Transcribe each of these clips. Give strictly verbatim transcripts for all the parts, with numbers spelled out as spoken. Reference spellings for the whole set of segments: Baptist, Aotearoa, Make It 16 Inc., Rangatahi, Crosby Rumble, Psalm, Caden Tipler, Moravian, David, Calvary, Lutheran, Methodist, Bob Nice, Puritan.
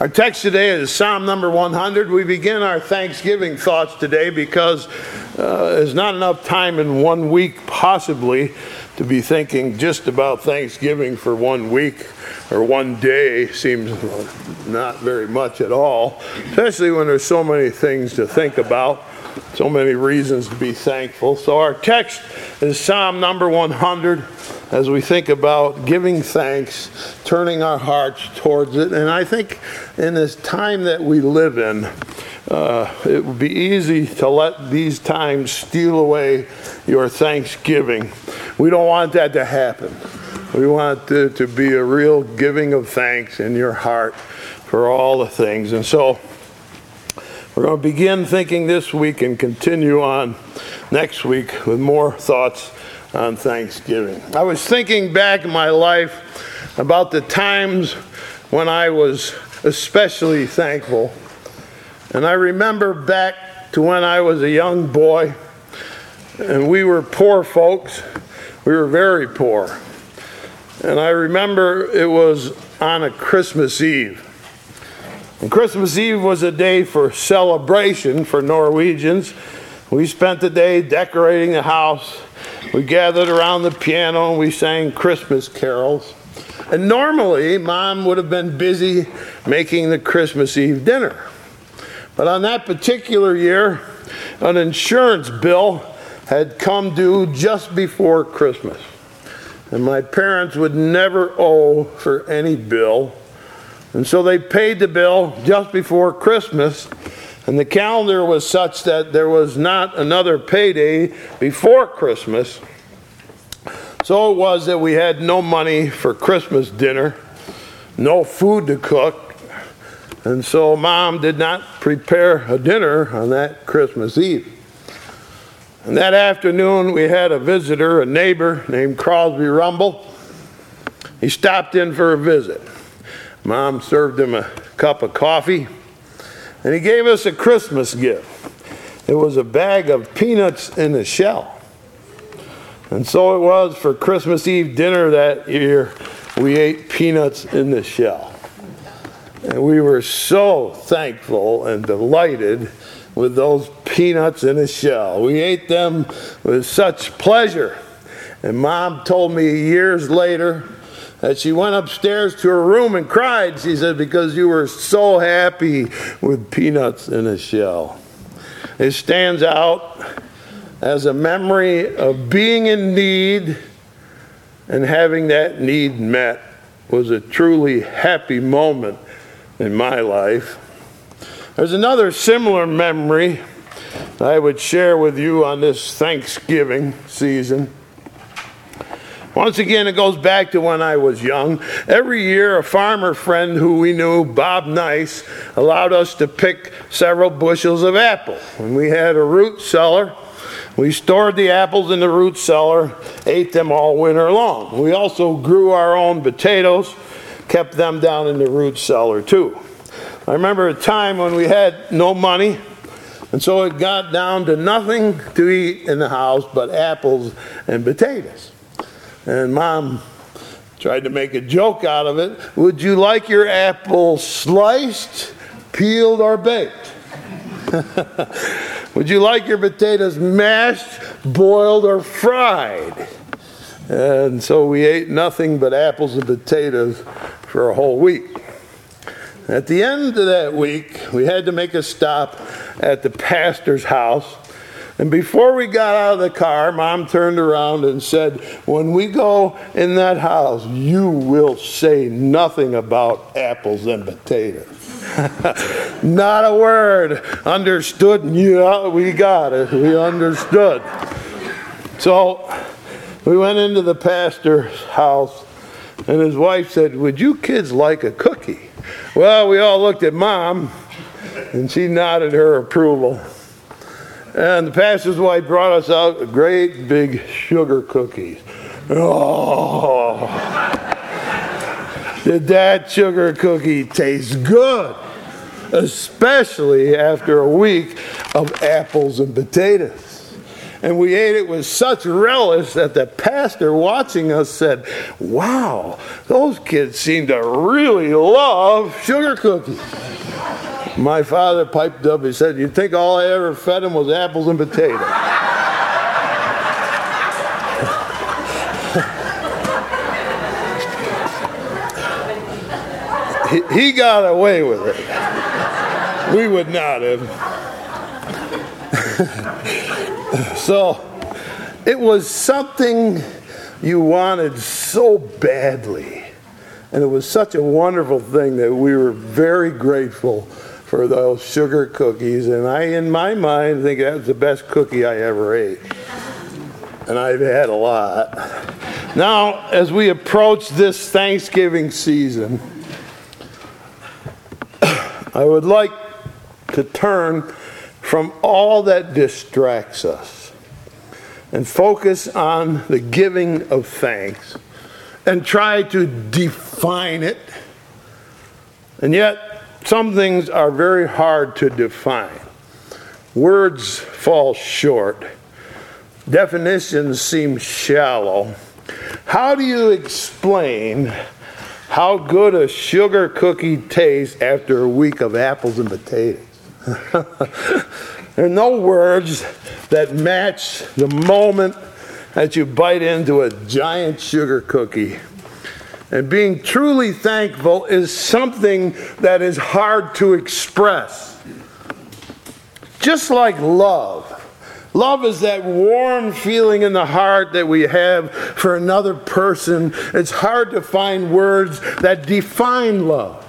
Our text today is Psalm number one hundred. We begin our Thanksgiving thoughts today because uh, there's not enough time in one week possibly to be thinking just about Thanksgiving for one week or one day. Seems not very much at all, especially when there's so many things to think about, so many reasons to be thankful. So our text is Psalm number one hundred. As we think about giving thanks, turning our hearts towards it. And I think in this time that we live in, uh, it would be easy to let these times steal away your Thanksgiving. We don't want that to happen. We want there to be a real giving of thanks in your heart for all the things. And so we're going to begin thinking this week and continue on next week with more thoughts on Thanksgiving. I was thinking back in my life about the times when I was especially thankful. And I remember back to when I was a young boy, and we were poor folks. We were very poor. And I remember it was on a Christmas Eve. And Christmas Eve was a day for celebration for Norwegians. We spent the day decorating the house. We gathered around the piano and we sang Christmas carols. And normally, Mom would have been busy making the Christmas Eve dinner. But on that particular year, an insurance bill had come due just before Christmas. And my parents would never owe for any bill. And so they paid the bill just before Christmas. And the calendar was such that there was not another payday before Christmas. So it was that we had no money for Christmas dinner, no food to cook. And so Mom did not prepare a dinner on that Christmas Eve. And that afternoon we had a visitor, a neighbor named Crosby Rumble. He stopped in for a visit. Mom served him a cup of coffee. And he gave us a Christmas gift. It was a bag of peanuts in a shell. And so it was for Christmas Eve dinner that year, we ate peanuts in the shell. And we were so thankful and delighted with those peanuts in a shell. We ate them with such pleasure. And Mom told me years later that she went upstairs to her room and cried, she said, because you were so happy with peanuts in a shell. It stands out as a memory of being in need, and having that need met was a truly happy moment in my life. There's another similar memory that I would share with you on this Thanksgiving season. Once again, it goes back to when I was young. Every year, a farmer friend who we knew, Bob Nice, allowed us to pick several bushels of apple. And we had a root cellar. We stored the apples in the root cellar, ate them all winter long. We also grew our own potatoes, kept them down in the root cellar too. I remember a time when we had no money, and so it got down to nothing to eat in the house but apples and potatoes. And Mom tried to make a joke out of it. Would you like your apple sliced, peeled, or baked? Would you like your potatoes mashed, boiled, or fried? And so we ate nothing but apples and potatoes for a whole week. At the end of that week, we had to make a stop at the pastor's house. And before we got out of the car, Mom turned around and said, when we go in that house, you will say nothing about apples and potatoes. Not a word. Understood? Yeah, we got it. We understood. So we went into the pastor's house, and his wife said, would you kids like a cookie? Well, we all looked at Mom, and she nodded her approval. And the pastor's wife brought us out a great big sugar cookies. Oh, did that sugar cookie taste good, especially after a week of apples and potatoes. and we ate it with such relish that the pastor watching us said, wow, those kids seem to really love sugar cookies. My father piped up, he said, you'd think all I ever fed him was apples and potatoes. He got away with it. We would not have. So, it was something you wanted so badly. And it was such a wonderful thing that we were very grateful for those sugar cookies. And I, in my mind, think that was the best cookie I ever ate. And I've had a lot. Now, as we approach this Thanksgiving season, I would like to turn from all that distracts us and focus on the giving of thanks and try to define it. And yet, some things are very hard to define. Words fall short. Definitions seem shallow. How do you explain how good a sugar cookie tastes after a week of apples and potatoes? There are no words that match the moment that you bite into a giant sugar cookie. And being truly thankful is something that is hard to express. Just like love. Love is that warm feeling in the heart that we have for another person. It's hard to find words that define love.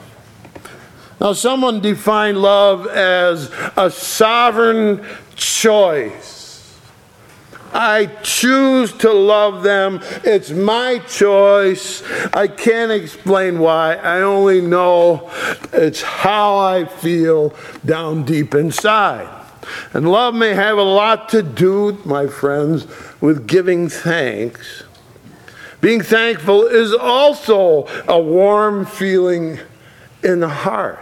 Now, someone defined love as a sovereign choice. I choose to love them. It's my choice. I can't explain why. I only know it's how I feel down deep inside. And love may have a lot to do, my friends, with giving thanks. Being thankful is also a warm feeling in the heart.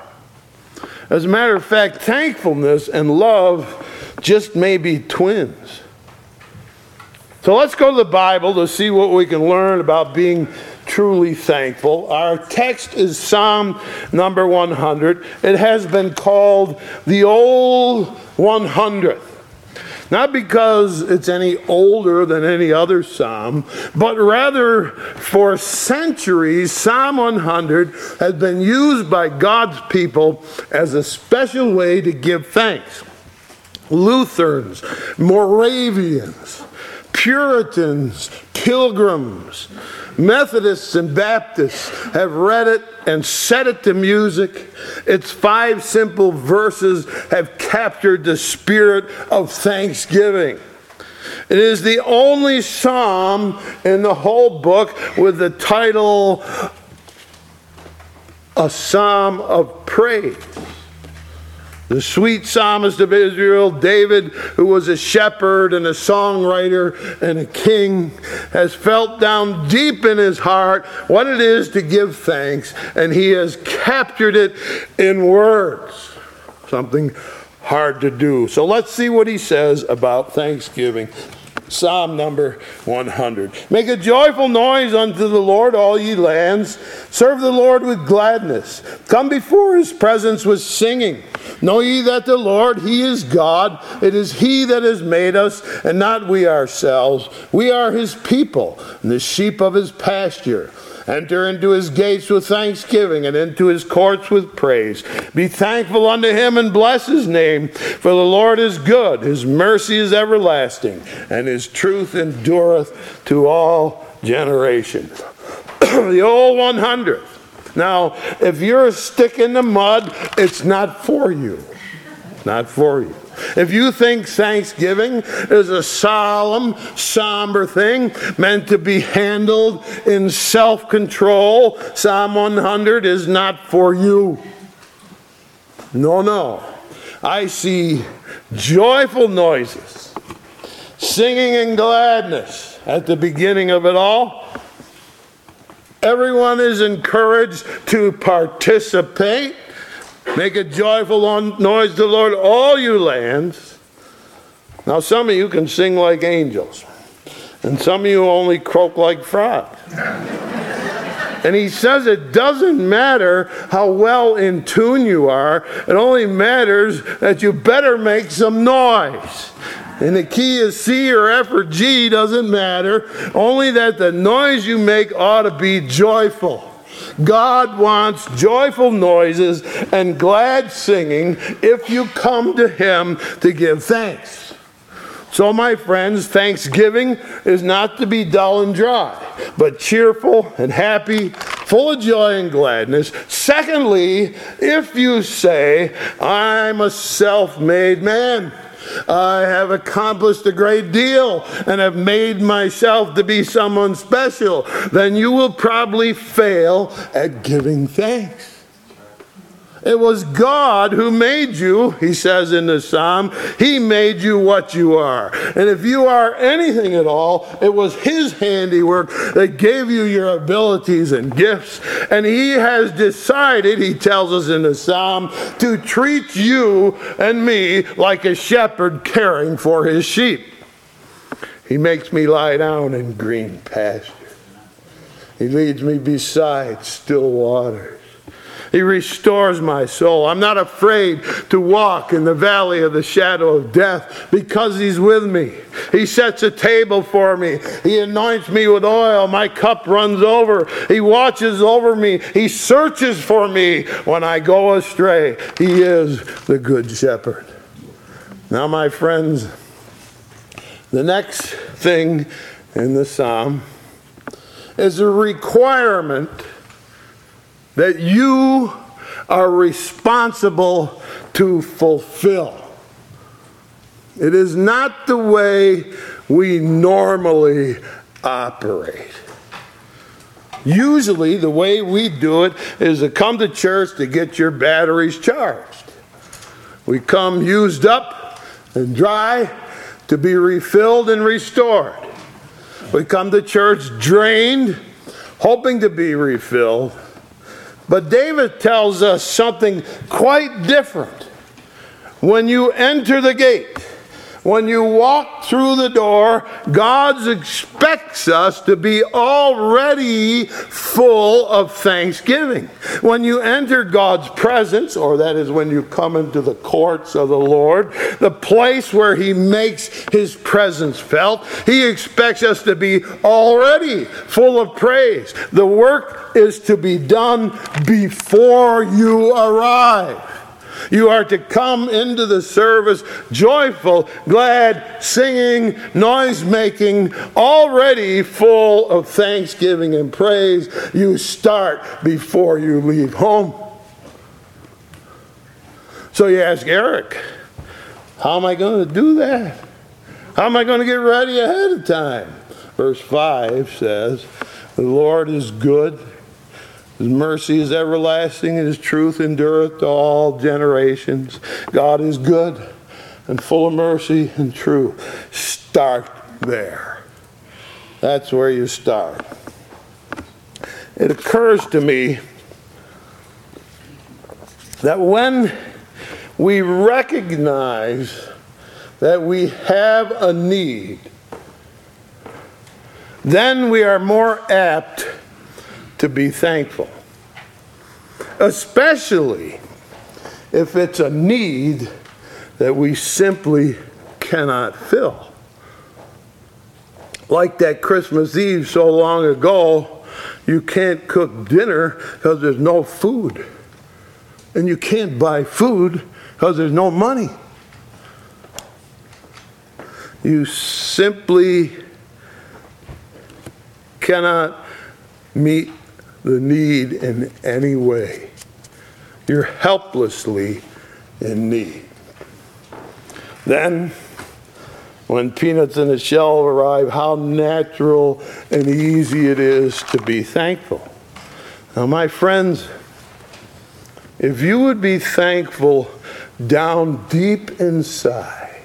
As a matter of fact, thankfulness and love just may be twins. So let's go to the Bible to see what we can learn about being truly thankful. Our text is Psalm number one hundred. It has been called the Old one hundredth. Not because it's any older than any other psalm, but rather for centuries, Psalm one hundred has been used by God's people as a special way to give thanks. Lutherans, Moravians, Puritans, Pilgrims, Methodists and Baptists have read it and set it to music. Its five simple verses have captured the spirit of thanksgiving. It is the only psalm in the whole book with the title, A Psalm of Praise. The sweet psalmist of Israel, David, who was a shepherd and a songwriter and a king, has felt down deep in his heart what it is to give thanks, and he has captured it in words. Something hard to do. So let's see what he says about thanksgiving. Psalm number one hundred. Make a joyful noise unto the Lord, all ye lands. Serve the Lord with gladness. Come before his presence with singing. Know ye that the Lord, he is God. It is he that has made us, and not we ourselves. We are his people, and the sheep of his pasture. Enter into his gates with thanksgiving and into his courts with praise. Be thankful unto him and bless his name. For the Lord is good, his mercy is everlasting, and his truth endureth to all generations. The old one hundred. Now, if you're a stick in the mud, it's not for you. Not for you. If you think Thanksgiving is a solemn, somber thing meant to be handled in self-control, Psalm one hundred is not for you. No, no. I see joyful noises, singing and gladness at the beginning of it all. Everyone is encouraged to participate. Make a joyful noise to the Lord, all you lands. Now some of you can sing like angels, and some of you only croak like frogs. And he says it doesn't matter how well in tune you are. It only matters that you better make some noise. And the key is C or F or G doesn't matter. Only that the noise you make ought to be joyful. God wants joyful noises and glad singing if you come to him to give thanks. So, my friends, thanksgiving is not to be dull and dry, but cheerful and happy, full of joy and gladness. Secondly, if you say, I'm a self-made man, I have accomplished a great deal and have made myself to be someone special, then you will probably fail at giving thanks. It was God who made you, he says in the Psalm. He made you what you are. And if you are anything at all, it was his handiwork that gave you your abilities and gifts. And he has decided, he tells us in the Psalm, to treat you and me like a shepherd caring for his sheep. He makes me lie down in green pastures. He leads me beside still waters. He restores my soul. I'm not afraid to walk in the valley of the shadow of death because he's with me. He sets a table for me. He anoints me with oil. My cup runs over. He watches over me. He searches for me when I go astray. He is the good shepherd. Now, my friends, the next thing in the psalm is a requirement that you are responsible to fulfill. It is not the way we normally operate. Usually the way we do it is to come to church to get your batteries charged. We come used up and dry to be refilled and restored. We come to church drained, hoping to be refilled. But David tells us something quite different. When you enter the gate, when you walk through the door, God expects us to be already full of thanksgiving. When you enter God's presence, or that is when you come into the courts of the Lord, the place where he makes his presence felt, he expects us to be already full of praise. The work is to be done before you arrive. You are to come into the service joyful, glad, singing, noise-making, already full of thanksgiving and praise. You start before you leave home. So you ask Eric, how am I going to do that? How am I going to get ready ahead of time? Verse five says, the Lord is good. His mercy is everlasting, and his truth endureth to all generations. God is good and full of mercy and truth. Start there. That's where you start. It occurs to me that when we recognize that we have a need, then we are more apt to be thankful, especially if it's a need that we simply cannot fill. Like that Christmas Eve so long ago, you can't cook dinner because there's no food. And you can't buy food because there's no money. You simply cannot meet the need in any way. You're helplessly in need. Then, when peanuts in a shell arrive, how natural and easy it is to be thankful. Now, my friends, if you would be thankful down deep inside,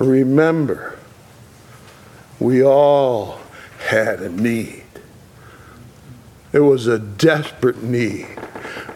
remember, we all had a need. It was a desperate need.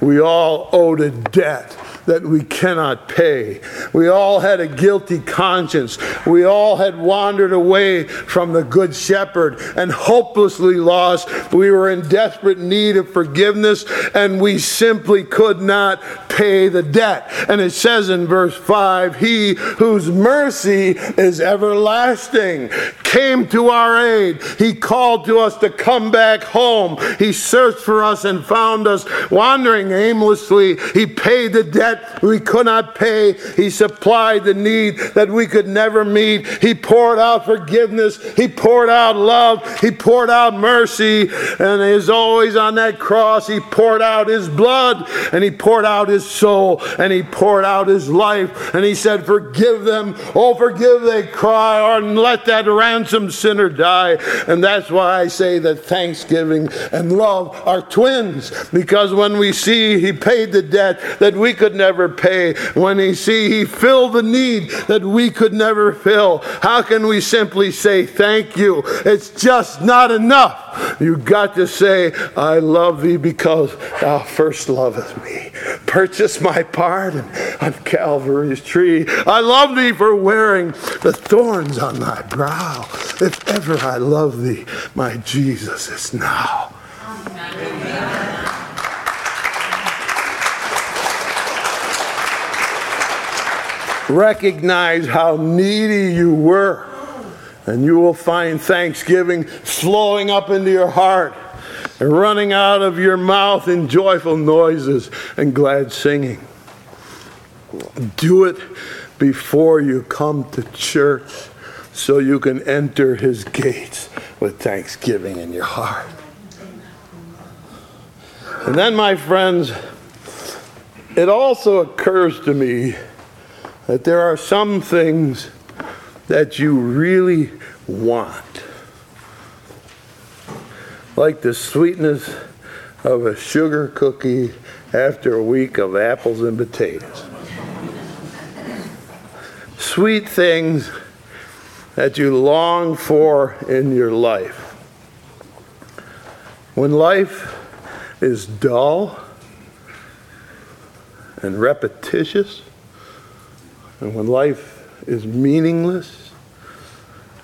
We all owed a debt that we cannot pay. We all had a guilty conscience. We all had wandered away from the Good Shepherd and hopelessly lost. We were in desperate need of forgiveness, and we simply could not pay the debt. And it says in verse five, he whose mercy is everlasting came to our aid. He called to us to come back home. He searched for us and found us wandering aimlessly. He paid the debt we could not pay. He supplied the need that we could never meet. He poured out forgiveness. He poured out love. He poured out mercy. And as always on that cross, he poured out his blood, and he poured out his soul, and he poured out his life. And he said, forgive them. Oh, forgive, they cry, or let that ransom sinner die. And that's why I say that thanksgiving and love are twins, because when we see he paid the debt that we could never pay, when we see he filled the need that we could never fill, how can we simply say thank you? It's just not enough. You got to say, I love thee because thou first lovest me. Purchase my pardon on Calvary's tree. I love thee for wearing the thorns on thy brow. If ever I love thee, my Jesus, is now. Amen. Recognize how needy you were, and you will find thanksgiving flowing up into your heart and running out of your mouth in joyful noises and glad singing. Do it before you come to church, so you can enter his gates with thanksgiving in your heart. And then, my friends, it also occurs to me that there are some things that you really want, like the sweetness of a sugar cookie after a week of apples and potatoes. Sweet things that you long for in your life. When life is dull and repetitious, and when life is meaningless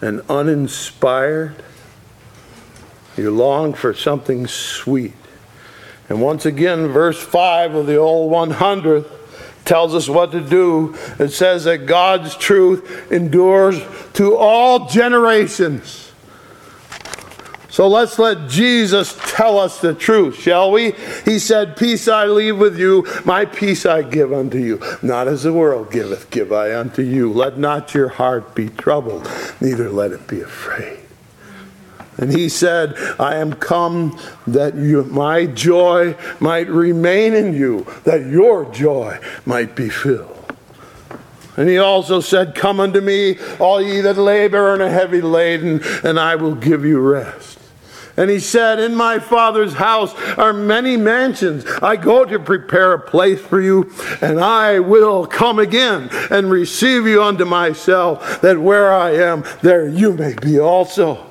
and uninspired, you long for something sweet. And once again, verse five of the old one hundredth tells us what to do. It says that God's truth endures to all generations. So let's let Jesus tell us the truth, shall we? He said, peace I leave with you, my peace I give unto you. Not as the world giveth, give I unto you. Let not your heart be troubled, neither let it be afraid. And he said, I am come that you, my joy might remain in you, that your joy might be filled. And he also said, come unto me, all ye that labor and are heavy laden, and I will give you rest. And he said, in my Father's house are many mansions. I go to prepare a place for you, and I will come again and receive you unto myself, that where I am, there you may be also.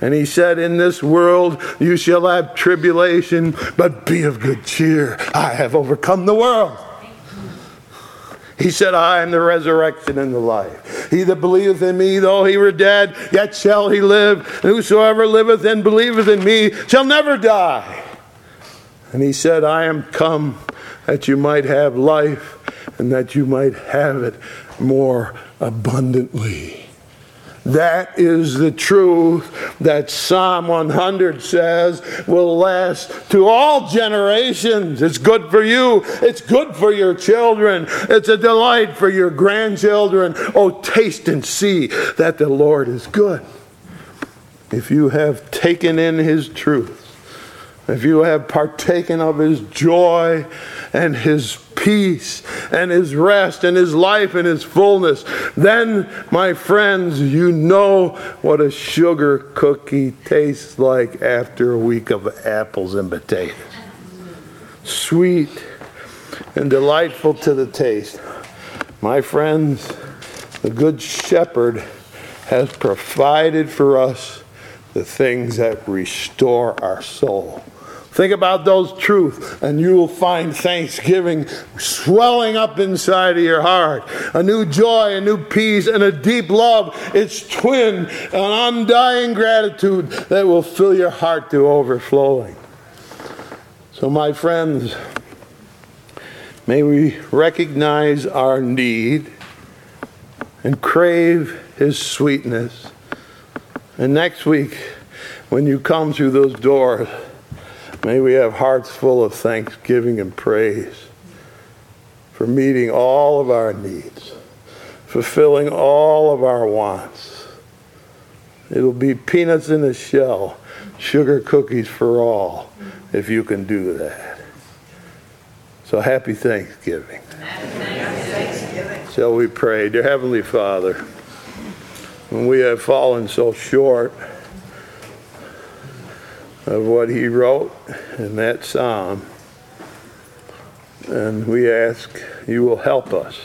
And he said, in this world you shall have tribulation, but be of good cheer. I have overcome the world. He said, I am the resurrection and the life. He that believeth in me, though he were dead, yet shall he live. And whosoever liveth and believeth in me shall never die. And he said, I am come that you might have life, and that you might have it more abundantly. That is the truth that Psalm one hundred says will last to all generations. It's good for you. It's good for your children. It's a delight for your grandchildren. Oh, taste and see that the Lord is good. If you have taken in his truth, if you have partaken of his joy and his peace and his rest and his life and his fullness, then, my friends, you know what a sugar cookie tastes like after a week of apples and potatoes. Sweet and delightful to the taste. My friends, the Good Shepherd has provided for us the things that restore our soul. Think about those truths, and you will find thanksgiving swelling up inside of your heart. A new joy, a new peace, and a deep love. It's twin, an undying gratitude that will fill your heart to overflowing. So my friends, may we recognize our need and crave His sweetness. And next week, when you come through those doors, may we have hearts full of thanksgiving and praise for meeting all of our needs, fulfilling all of our wants. It'll be peanuts in a shell, sugar cookies for all, if you can do that. So happy Thanksgiving. Happy Thanksgiving. Shall we pray? Dear Heavenly Father, when we have fallen so short of what He wrote in that psalm, and we ask You will help us.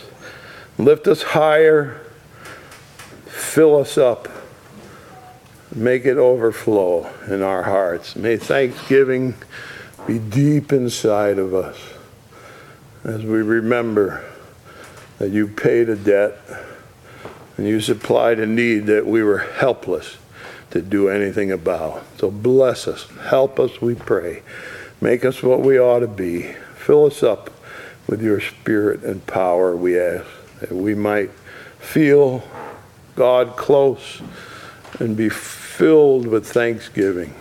Lift us higher, fill us up, make it overflow in our hearts. May thanksgiving be deep inside of us as we remember that You paid a debt and You supplied a need that we were helpless to do anything about. So bless us, help us, we pray. Make us what we ought to be. Fill us up with Your Spirit and power, we ask, that we might feel God close and be filled with thanksgiving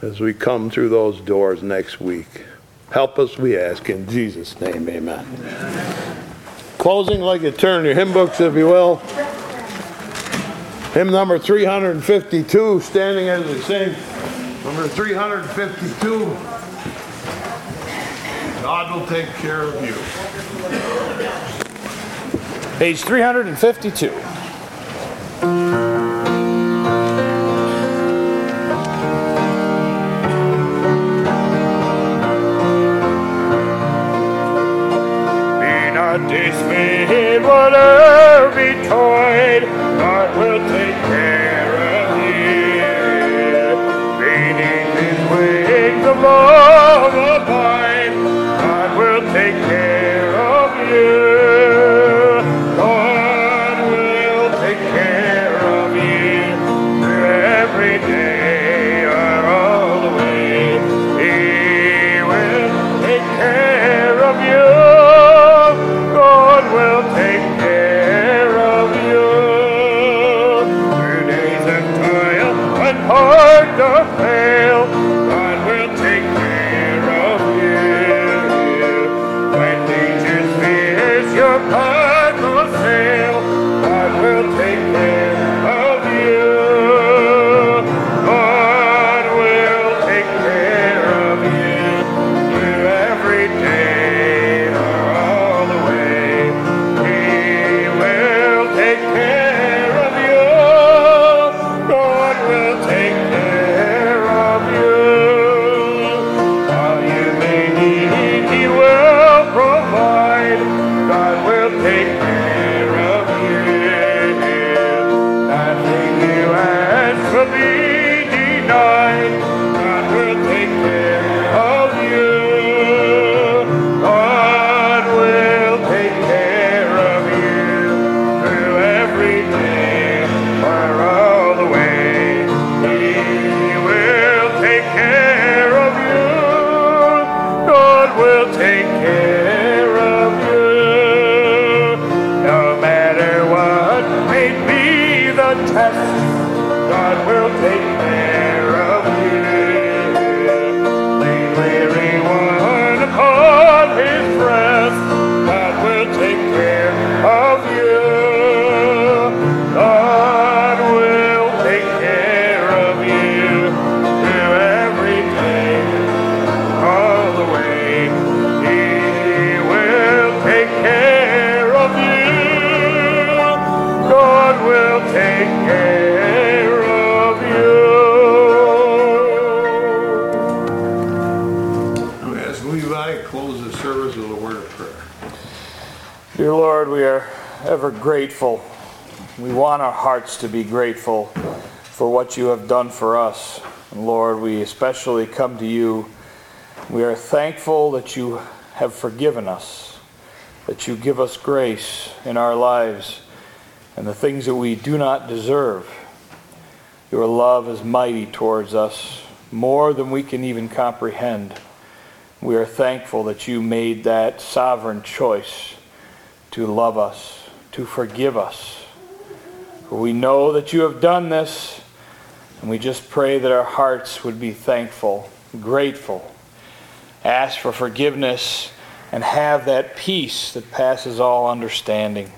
as we come through those doors next week. Help us, we ask, in Jesus' name, amen. Amen. Closing like you turn your hymn books, if you will. Hymn number three fifty-two, standing as we sing. Number three fifty-two. God will take care of you. Page three fifty-two. Be not dismayed, whatever be toyed, God will take care of you. Leaning His wings above the pine, God will take care of you. God will take care of you every day or all the way. He will take care of you. God will take care of you. Hard to fail, God will take care of you. When dangers fears your path will sail, God will take care of you. God will take care of you through every day or all the way. He will take care of you. God will take grateful. We want our hearts to be grateful for what You have done for us. And Lord, we especially come to You We are thankful that you have forgiven us, that you give us grace in our lives and the things that we do not deserve. Your love is mighty towards us, more than we can even comprehend. We are thankful that you made that sovereign choice to love us, to forgive us. For we know that you have done this, and we just pray that our hearts would be thankful, grateful, ask for forgiveness, and have that peace that passes all understanding.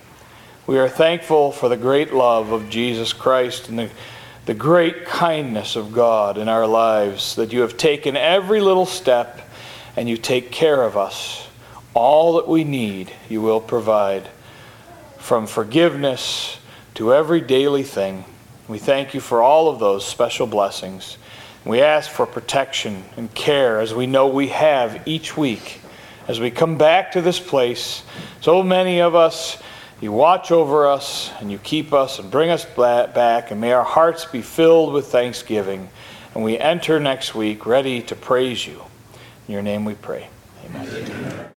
We are thankful for the great love of Jesus Christ and the The great kindness of God in our lives, that you have taken every little step and you take care of us. All that we need, you will provide, from forgiveness to every daily thing. We thank you for all of those special blessings. We ask for protection and care, as we know we have each week. As we come back to this place, so many of us, you watch over us, and you keep us, and bring us back, and may our hearts be filled with thanksgiving. And we enter next week ready to praise you. In your name we pray. Amen. Amen.